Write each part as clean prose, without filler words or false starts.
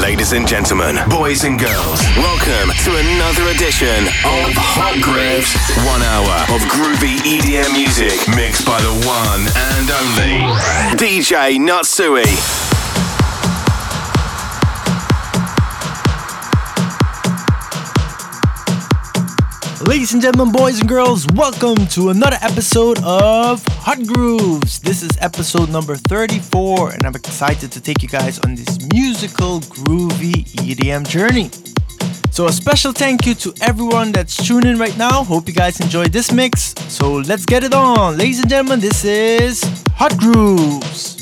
Ladies and gentlemen, boys and girls, welcome to another edition of Hot Grooves. 1 hour of groovy EDM music mixed by the one and only DJ Natsui. Ladies and gentlemen, boys and girls, welcome to another episode of Hot Grooves. This is episode number 34, and I'm excited to take you guys on this musical, groovy EDM journey. So a special thank you to everyone that's tuning in right now. Hope you guys enjoyed this mix. So let's get it on. Ladies and gentlemen, this is Hot Grooves.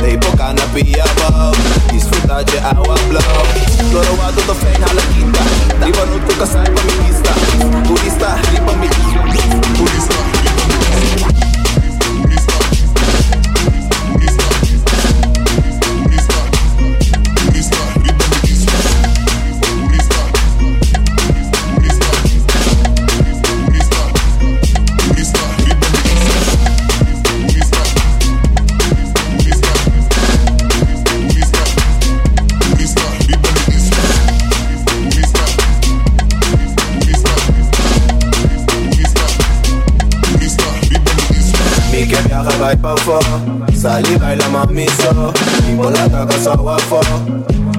They book on a piano. che agua blow. Loro vado da fena alla chita, rivanuto casai con mi pista. Turista, ripa mi turista. Sali baila mami so, imolata casa wafo,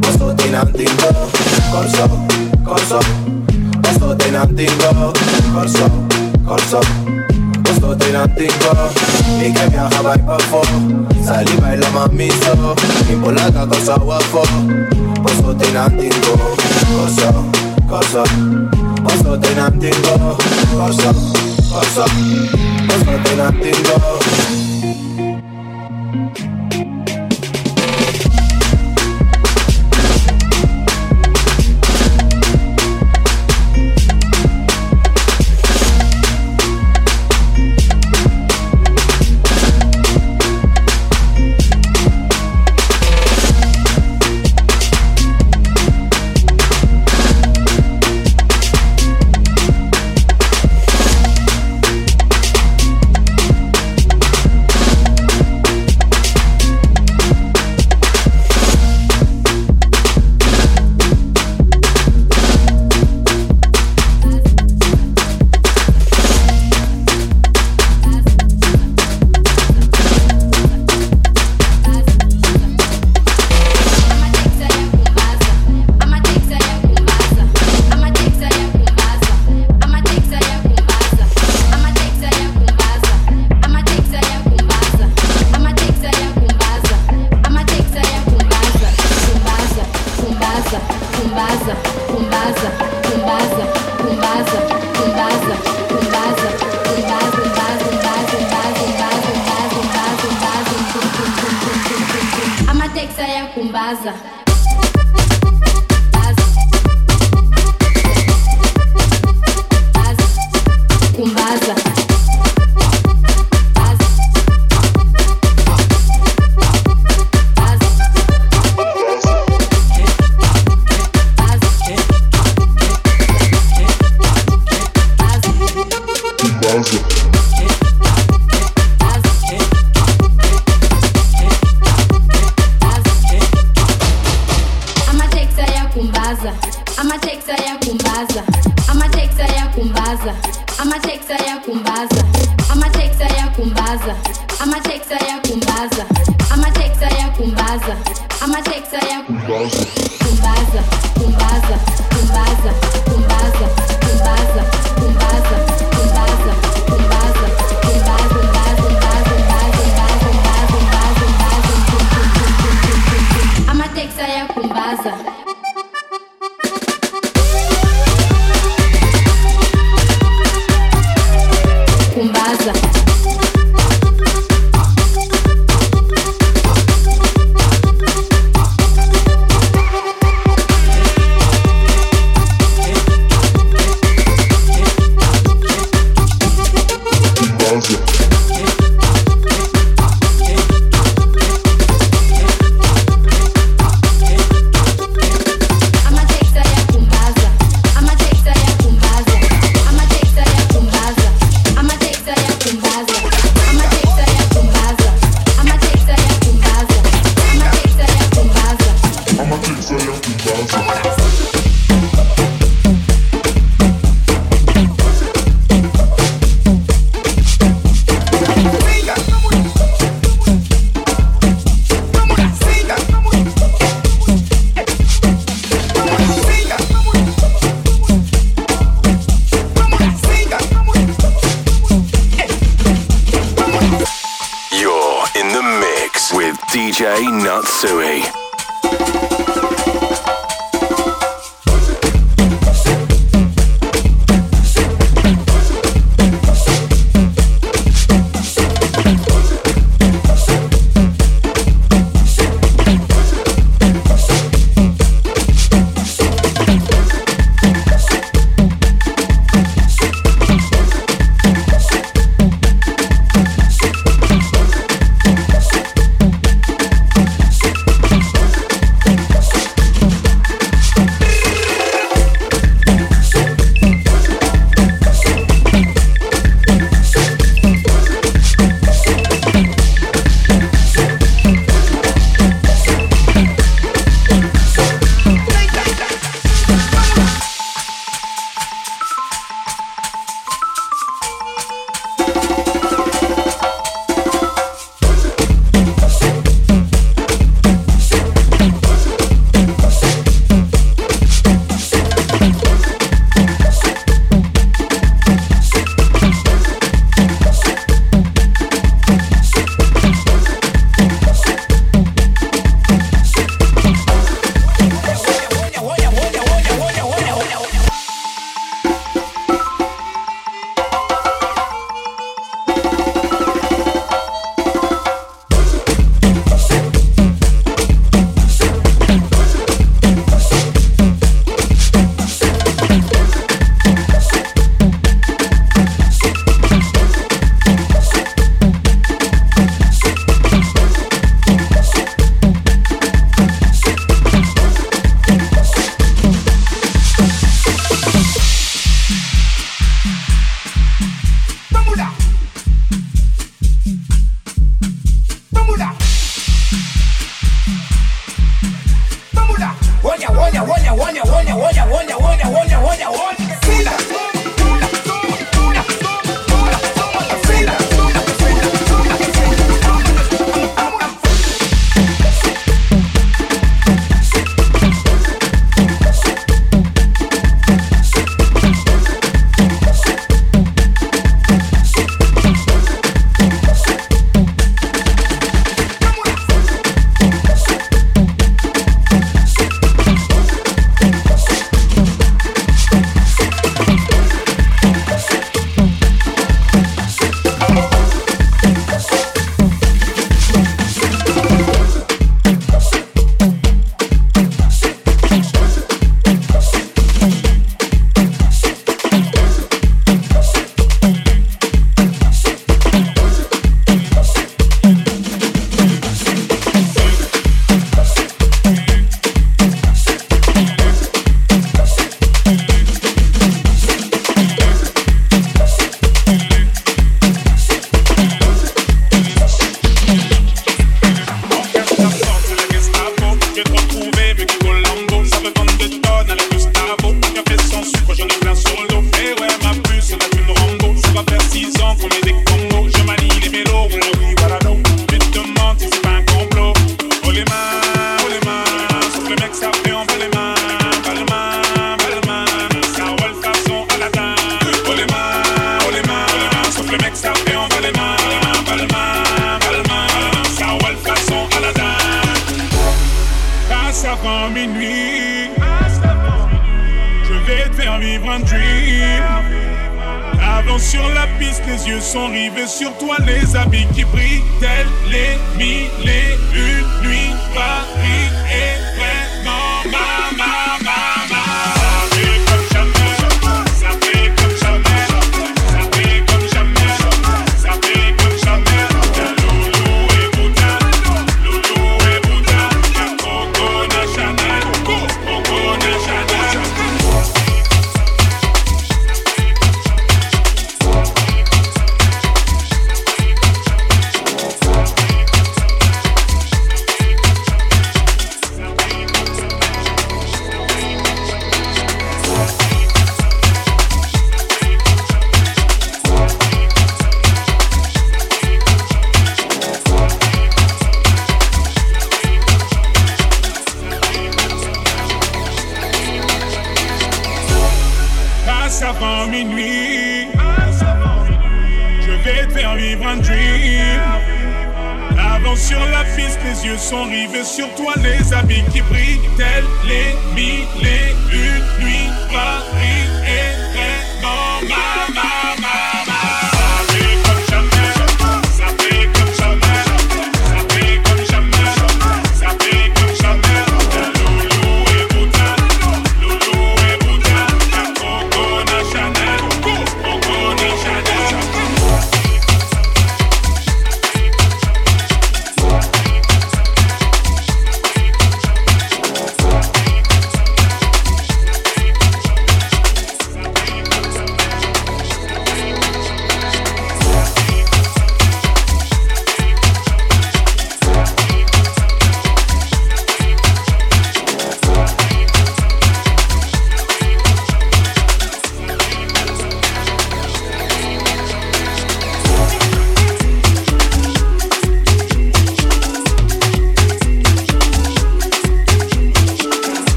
posto tenantingo, corso, corso, posto tenantingo, corso, corso, posto tenantingo, y que viaja by pafo, sali baila mami so, imolata casa wafo, posto tenantingo, corso, corso, posto tenantingo, corso, corso, posto tenantingo.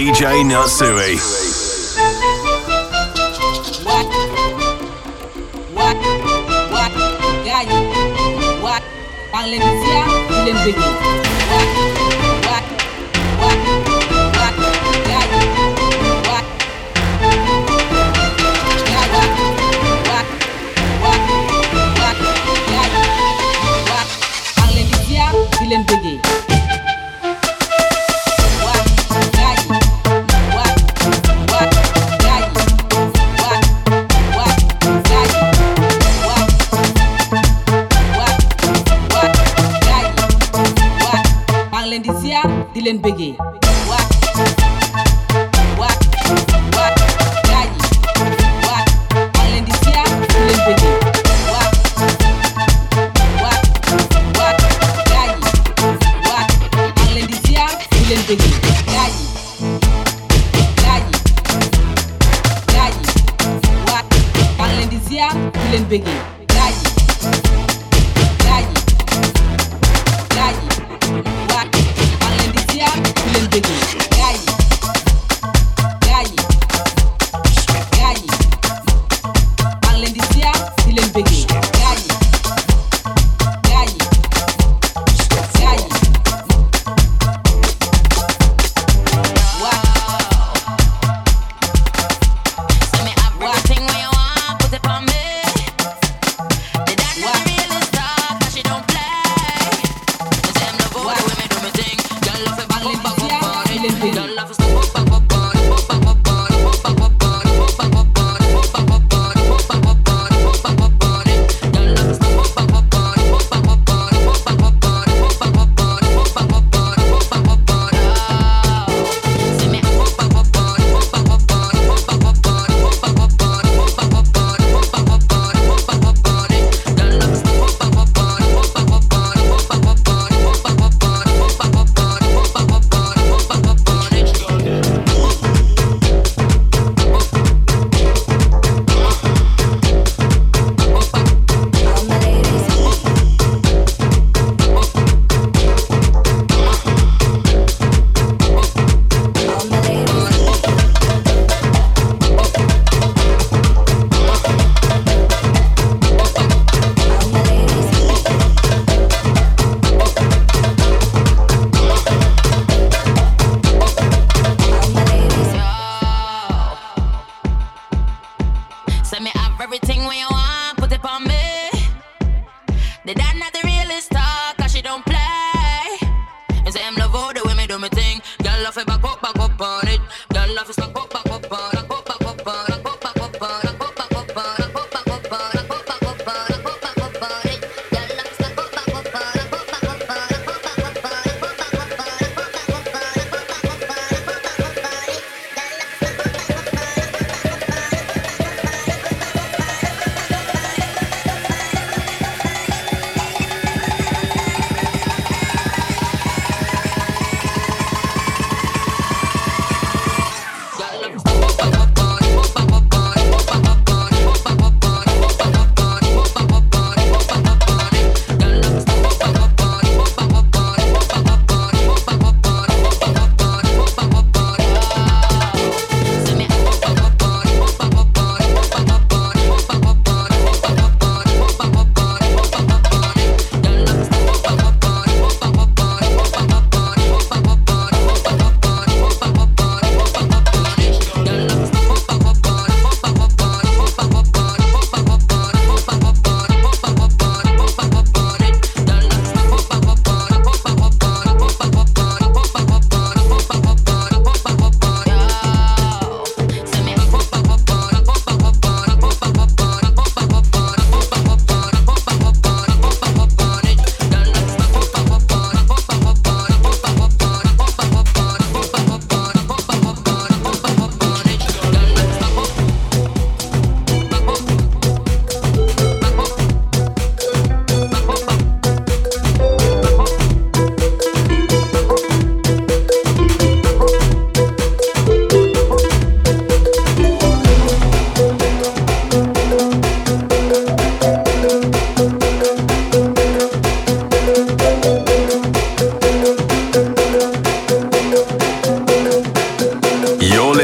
DJ Natsui.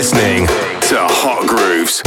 listening to Hot Grooves.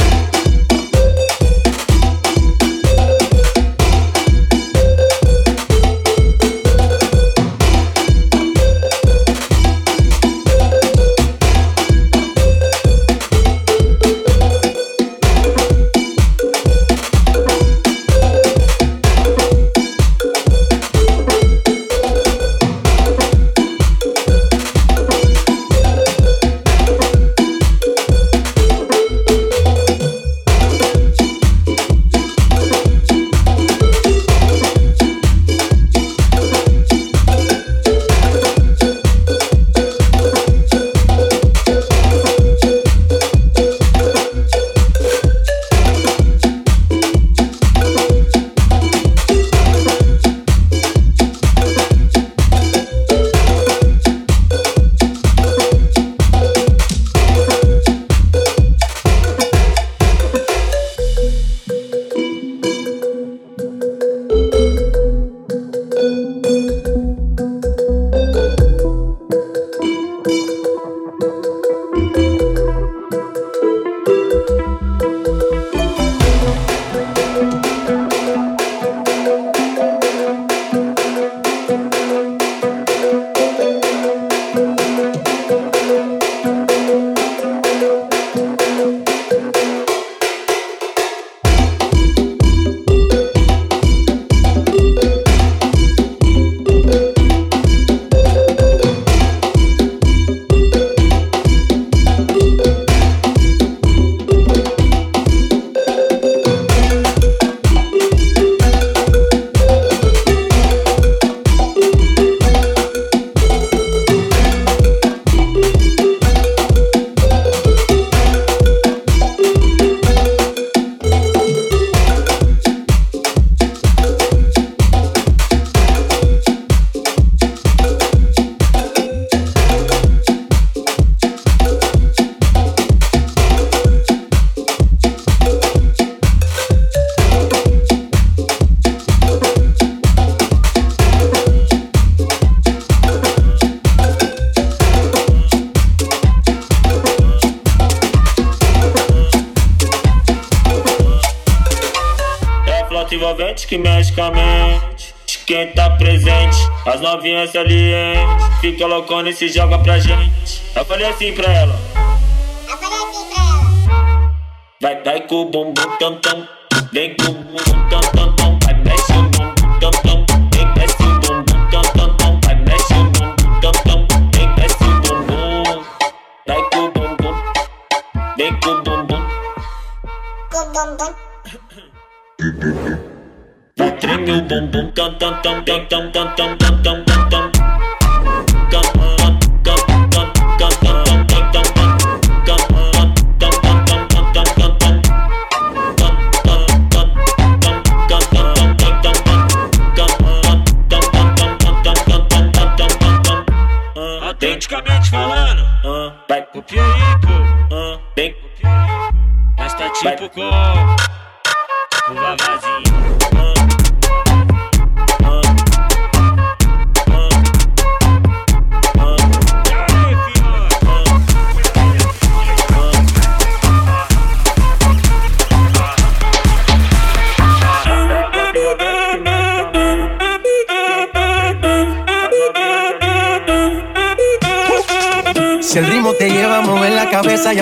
Quem tá presente, as novinhas ali, hein? Fica loucona e se joga pra gente. Eu falei assim pra ela. Vai, vai com o bumbum tam tam. Vem com o bumbum tam tam tam. Vai, mexe o bumbum tam tam. Vem, mexe o bumbum tam tam tam. Vai, mexe o bumbum tam tam. Vem, mexe o bumbum. Vai com o bumbum. Vem com o bumbum. Com o bumbum. Vai tremer o bumbum, tam tam tam tam tam tam tam tam tam tam tam. Autenticamente falando, vai pro piorico, vem pro piorico. Mas tá tipo com o vavazinho. Si el ritmo te lleva a mover la cabeza, ya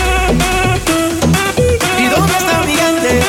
¿Y dónde está mi gente?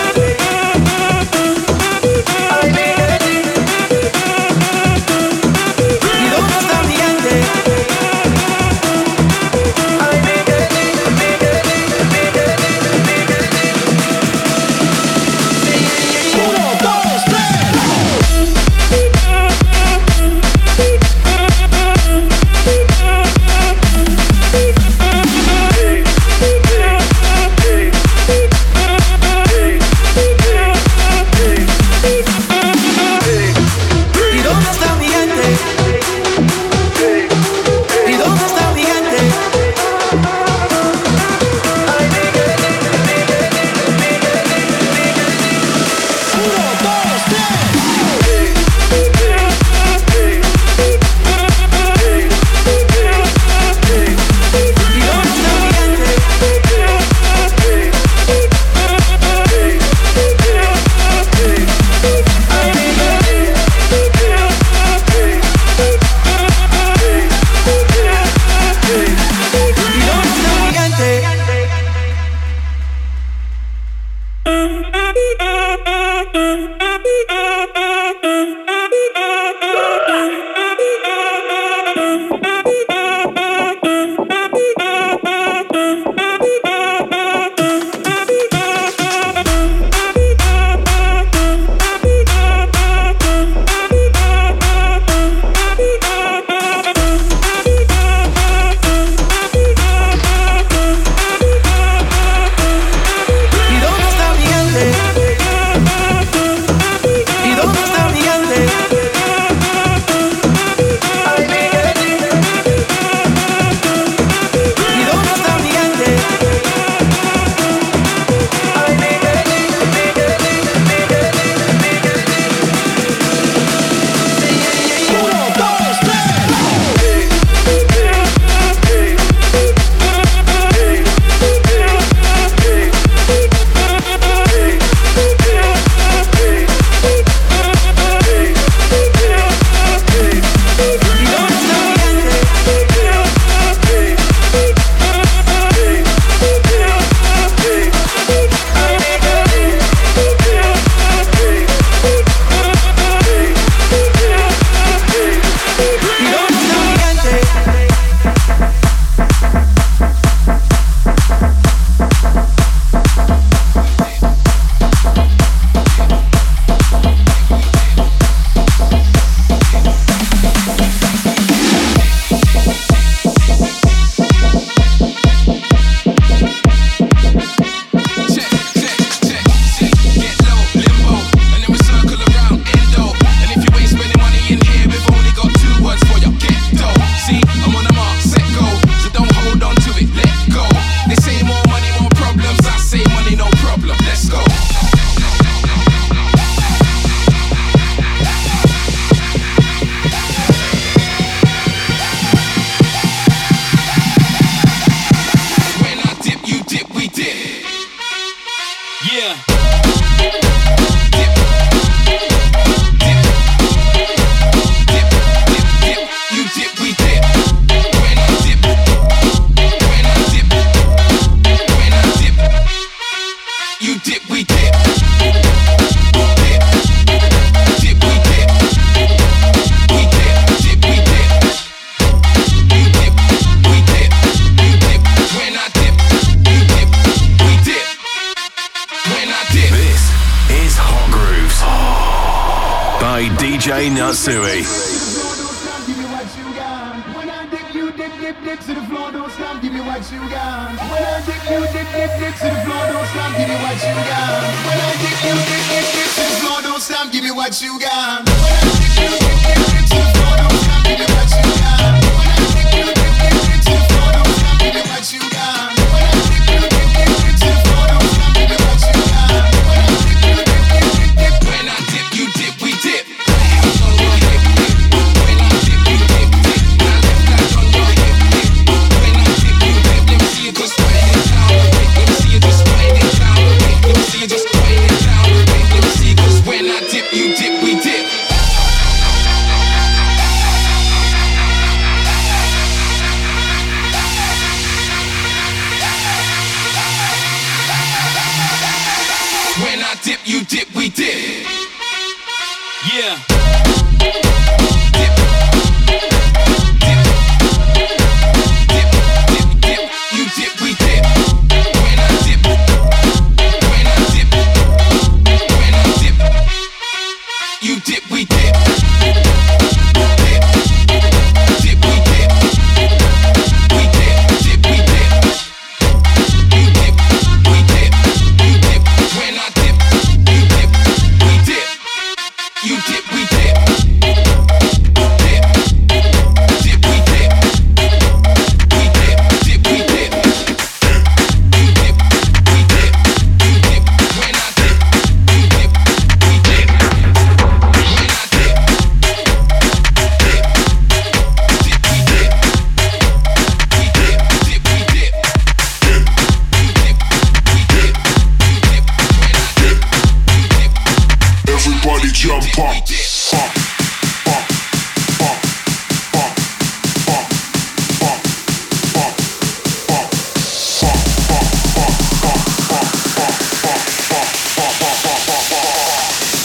DJ Natsui. Give me what you got. When I dip you, dip to the floor, don't stop. Give me what you got. When I dip you, dip to the floor, don't stop. Give me what you got. When I dip you, dip to the floor, don't stop. Give me what you got. When I dip you, dip to the floor, don't stop. Give me what you got. When I dip you, dip to the floor, don't stop. Give me what you got. When I dip you, dip to the floor, don't stop. Give me what you got. When I dip you, dip. When I dip you, dip, we dip.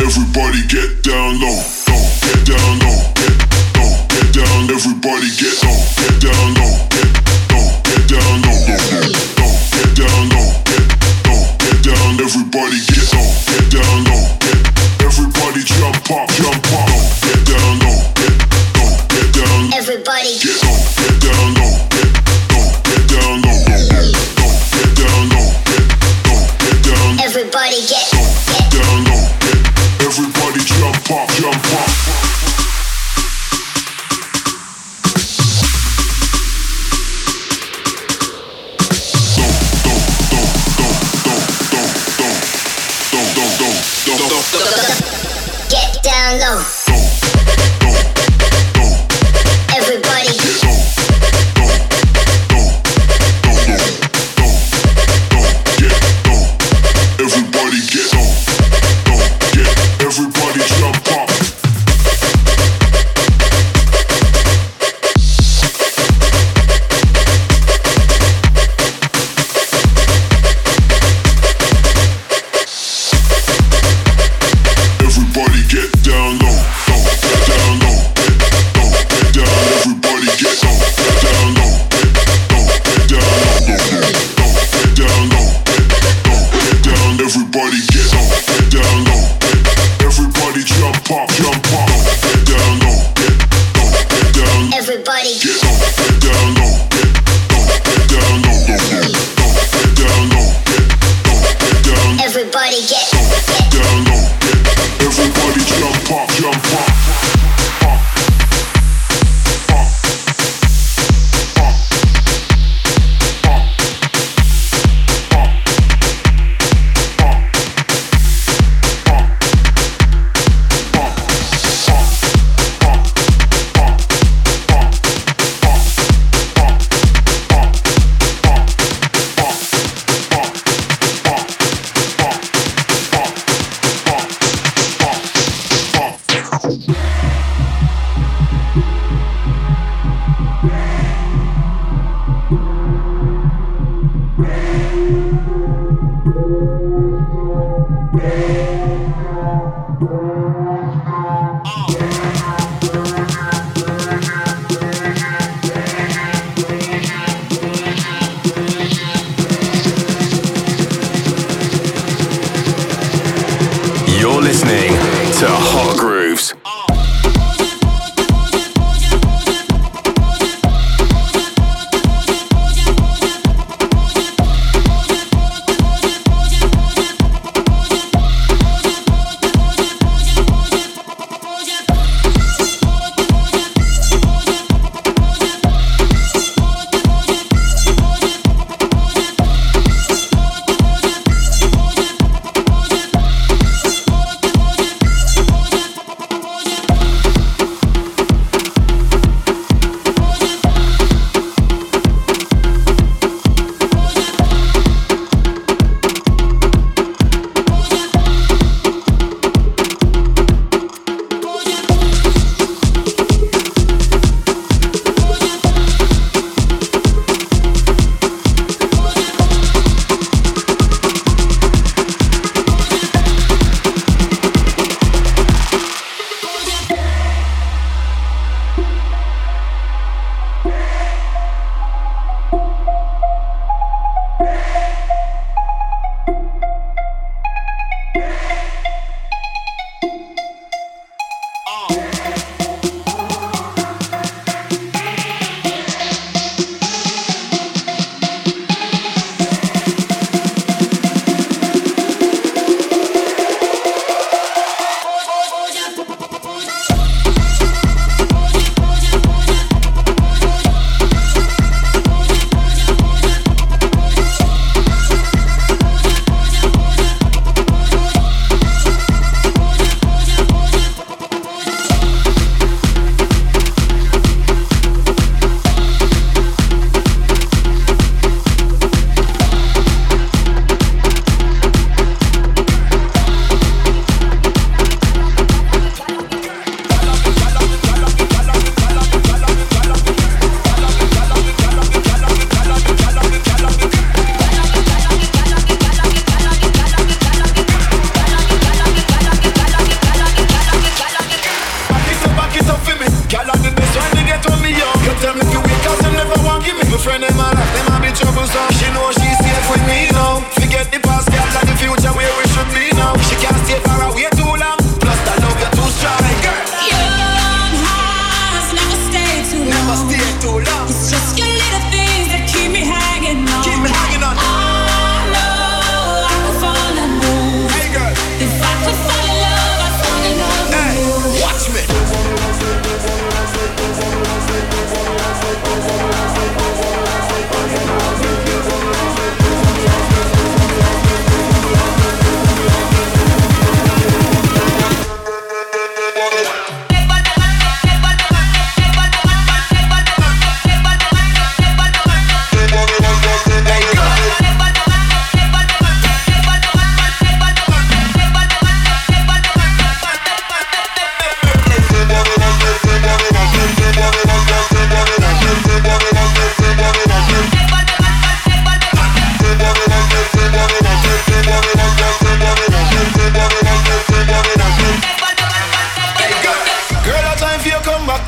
Everybody get down low. Everybody jump up.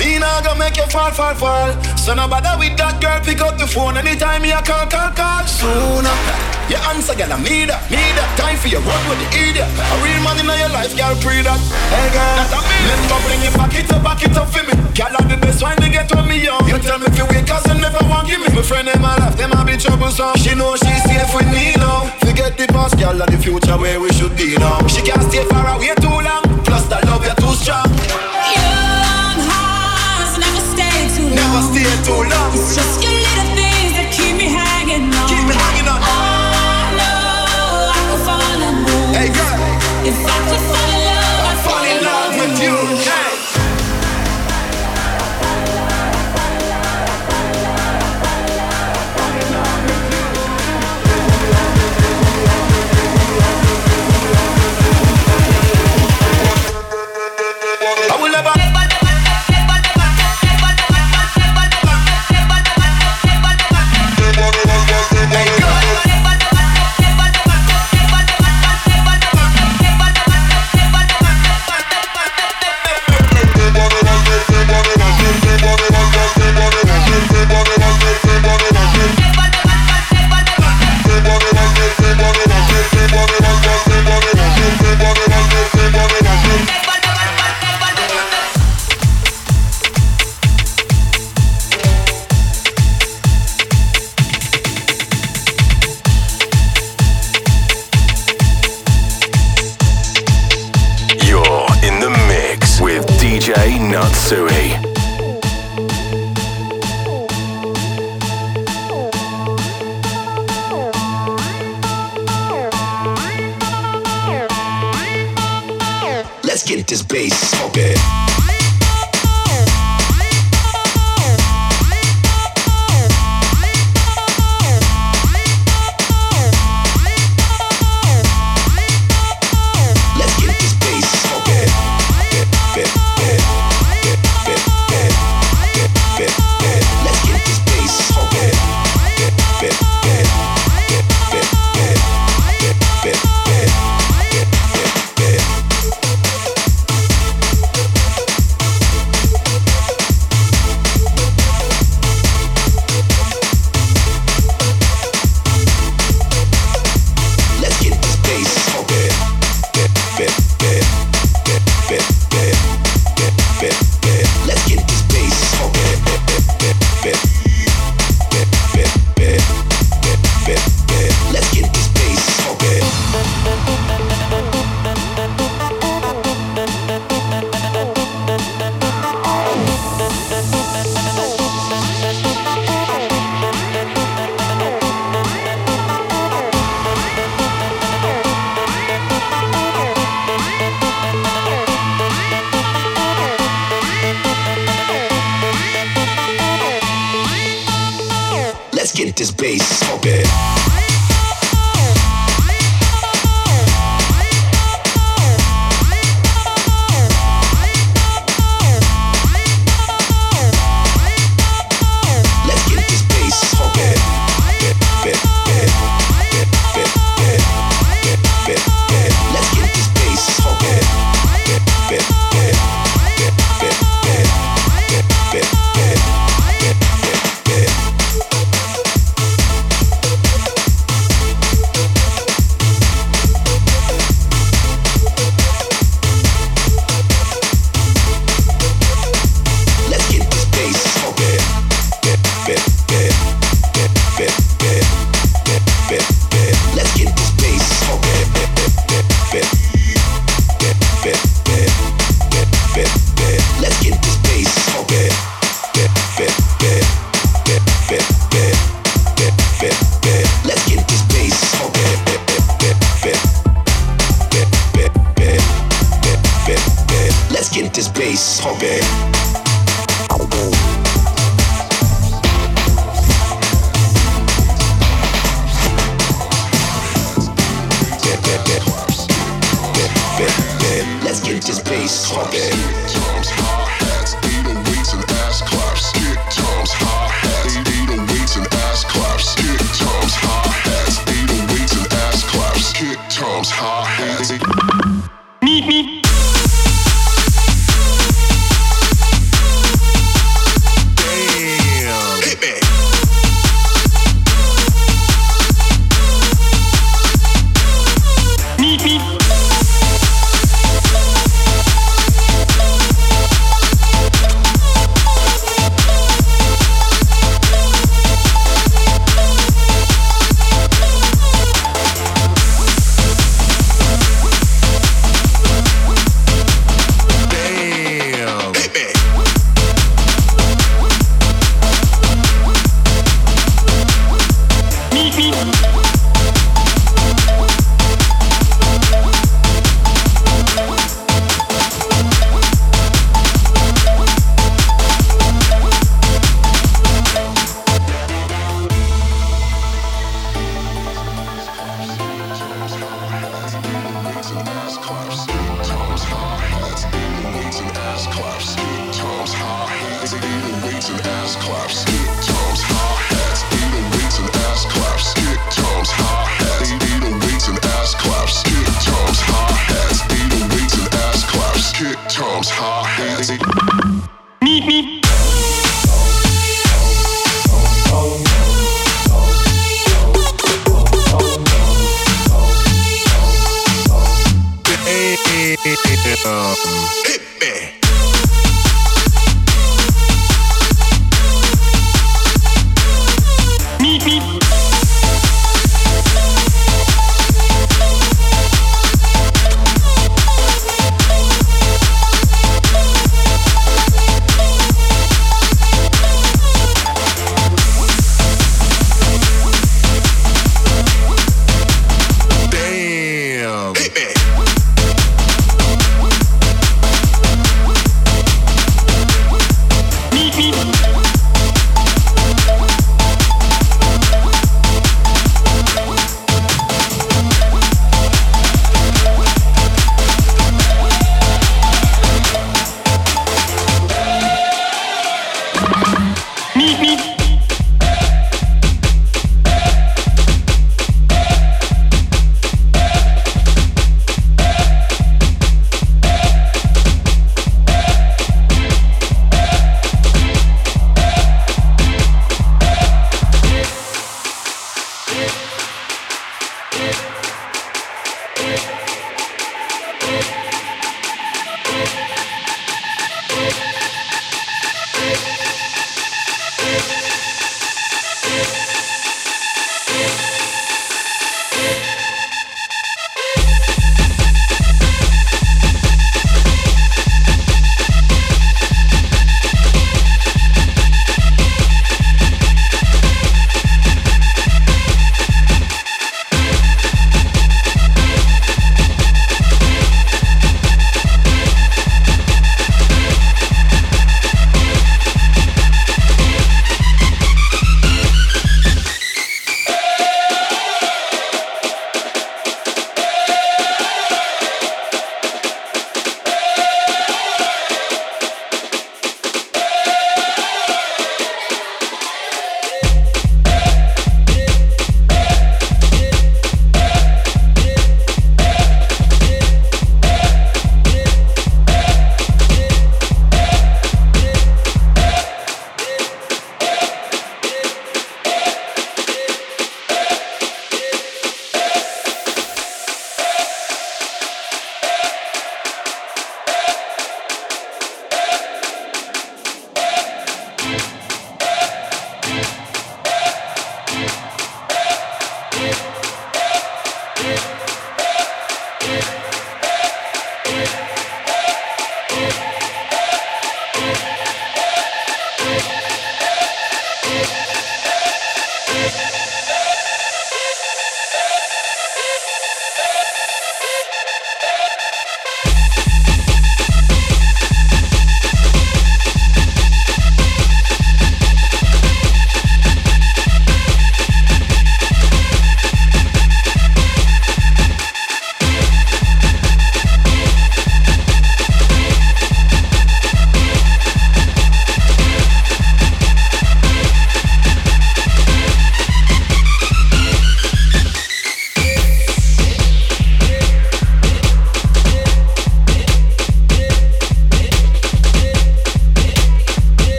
Me now gonna make you fall, fall, fall. So no bother with that girl, pick up the phone. Anytime you call, call, call. Sooner you answer, girl, I need that, need that. Time for your run with the idiot. A real man in your life, girl, pray that. Hey girl, remember bring it back, it up for me. Girl, I did this when they get on me young. You tell me if you wake cause you never want give me. My friend in my life, them I be troublesome. She know she's safe with me now. Forget the past, girl, and the future where we should be now. She can't stay far away too long. Plus the love, you're too strong. Young hearts never stay too long. Never stay too long. It's just your little things that keep me hanging on. Keep me hanging on. I know I could fall in love. Hey girl, if I could fall in love, I'd fall in love with you. Hey. Natsui. Let's get this bass okay.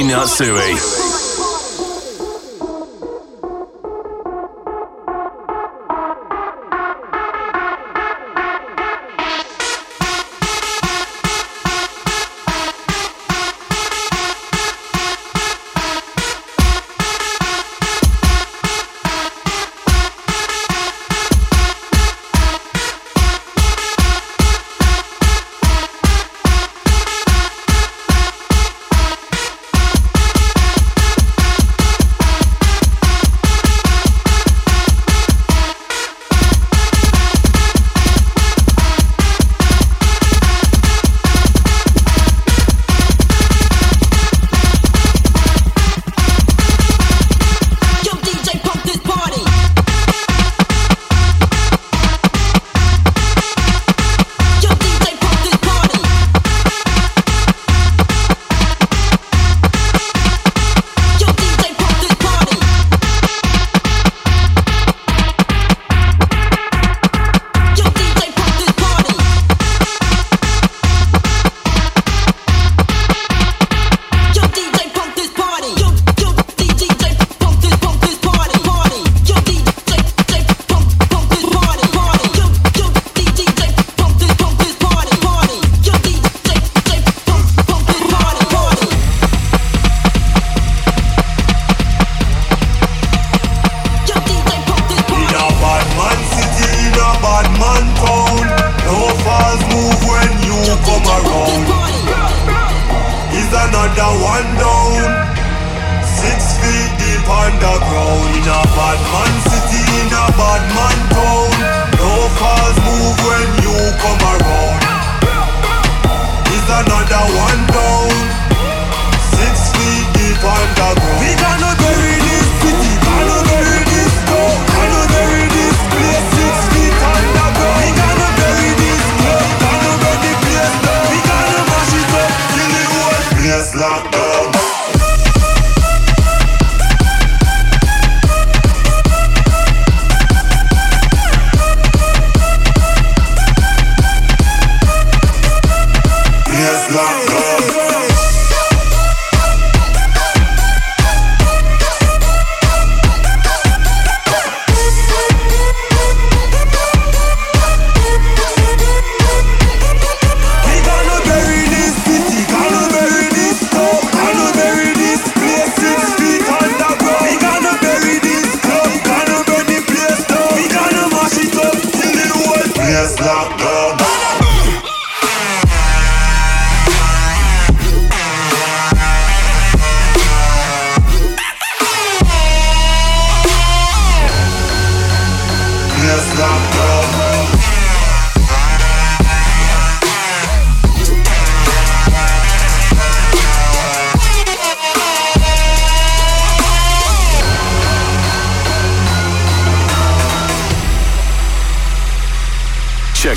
DJ Natsui.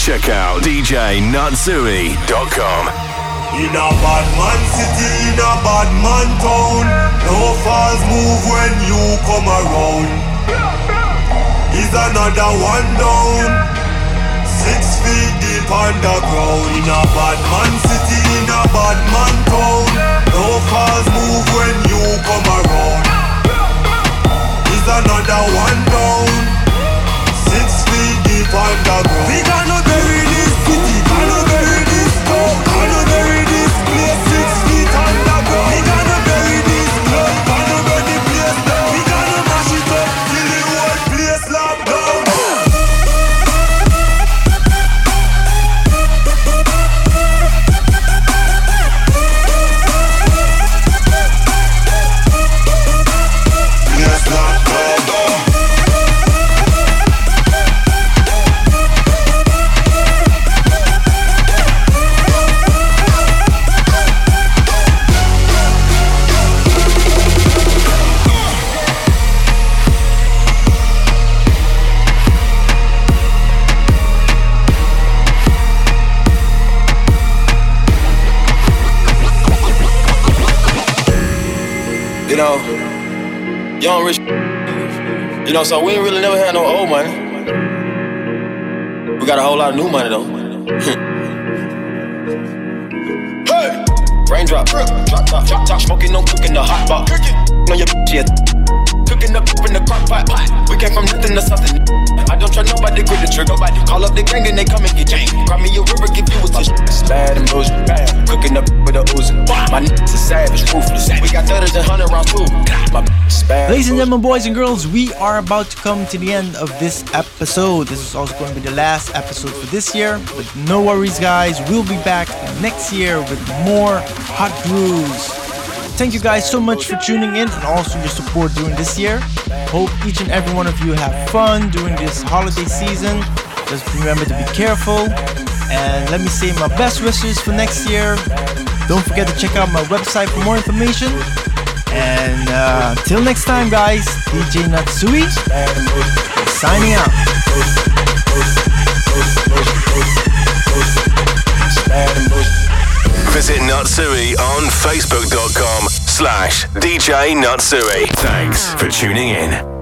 Check out DJNatsui.com. In a bad man city, in a bad man town, no fast move when you come around. Is another one down, 6 feet deep underground. In a bad man city, in a bad man town, no fast move when you come around. Is another one down, 6 feet deep underground. We gonna bury this city, gonna bury this town, gonna bury this place 6 feet underground. We gonna bury this club, gonna burn the place down. We gonna mash it up till the whole place locked down. Young rich, you know, so we ain't really never had no old money. We got a whole lot of new money though. Hey! raindrop. Drop top, smoking on cooking the hot pot. On your bitch, yeah. Cooking up in the crock pot. We came from nothing to something. I don't try nobody, quit the trigger. Call up the gang and they come and get janked. Grab me your river, give you a touch. Bad and bullshit. Cooking up with a oozy. My niggas are savage, ruthless. We got 30 and 100 rounds too. My bitch bad. Ladies and gentlemen, boys and girls, we are about to come to the end of this episode. This is also going to be the last episode for this year. But no worries, guys. We'll be back next year with more Hot Grooves. Thank you guys so much for tuning in and also your support during this year. Hope each and every one of you have fun during this holiday season. Just remember to be careful. And let me say my best wishes for next year. Don't forget to check out my website for more information. And till next time, guys, DJ Natsui signing out. Visit Natsui on facebook.com/DJ Natsui. Thanks for tuning in.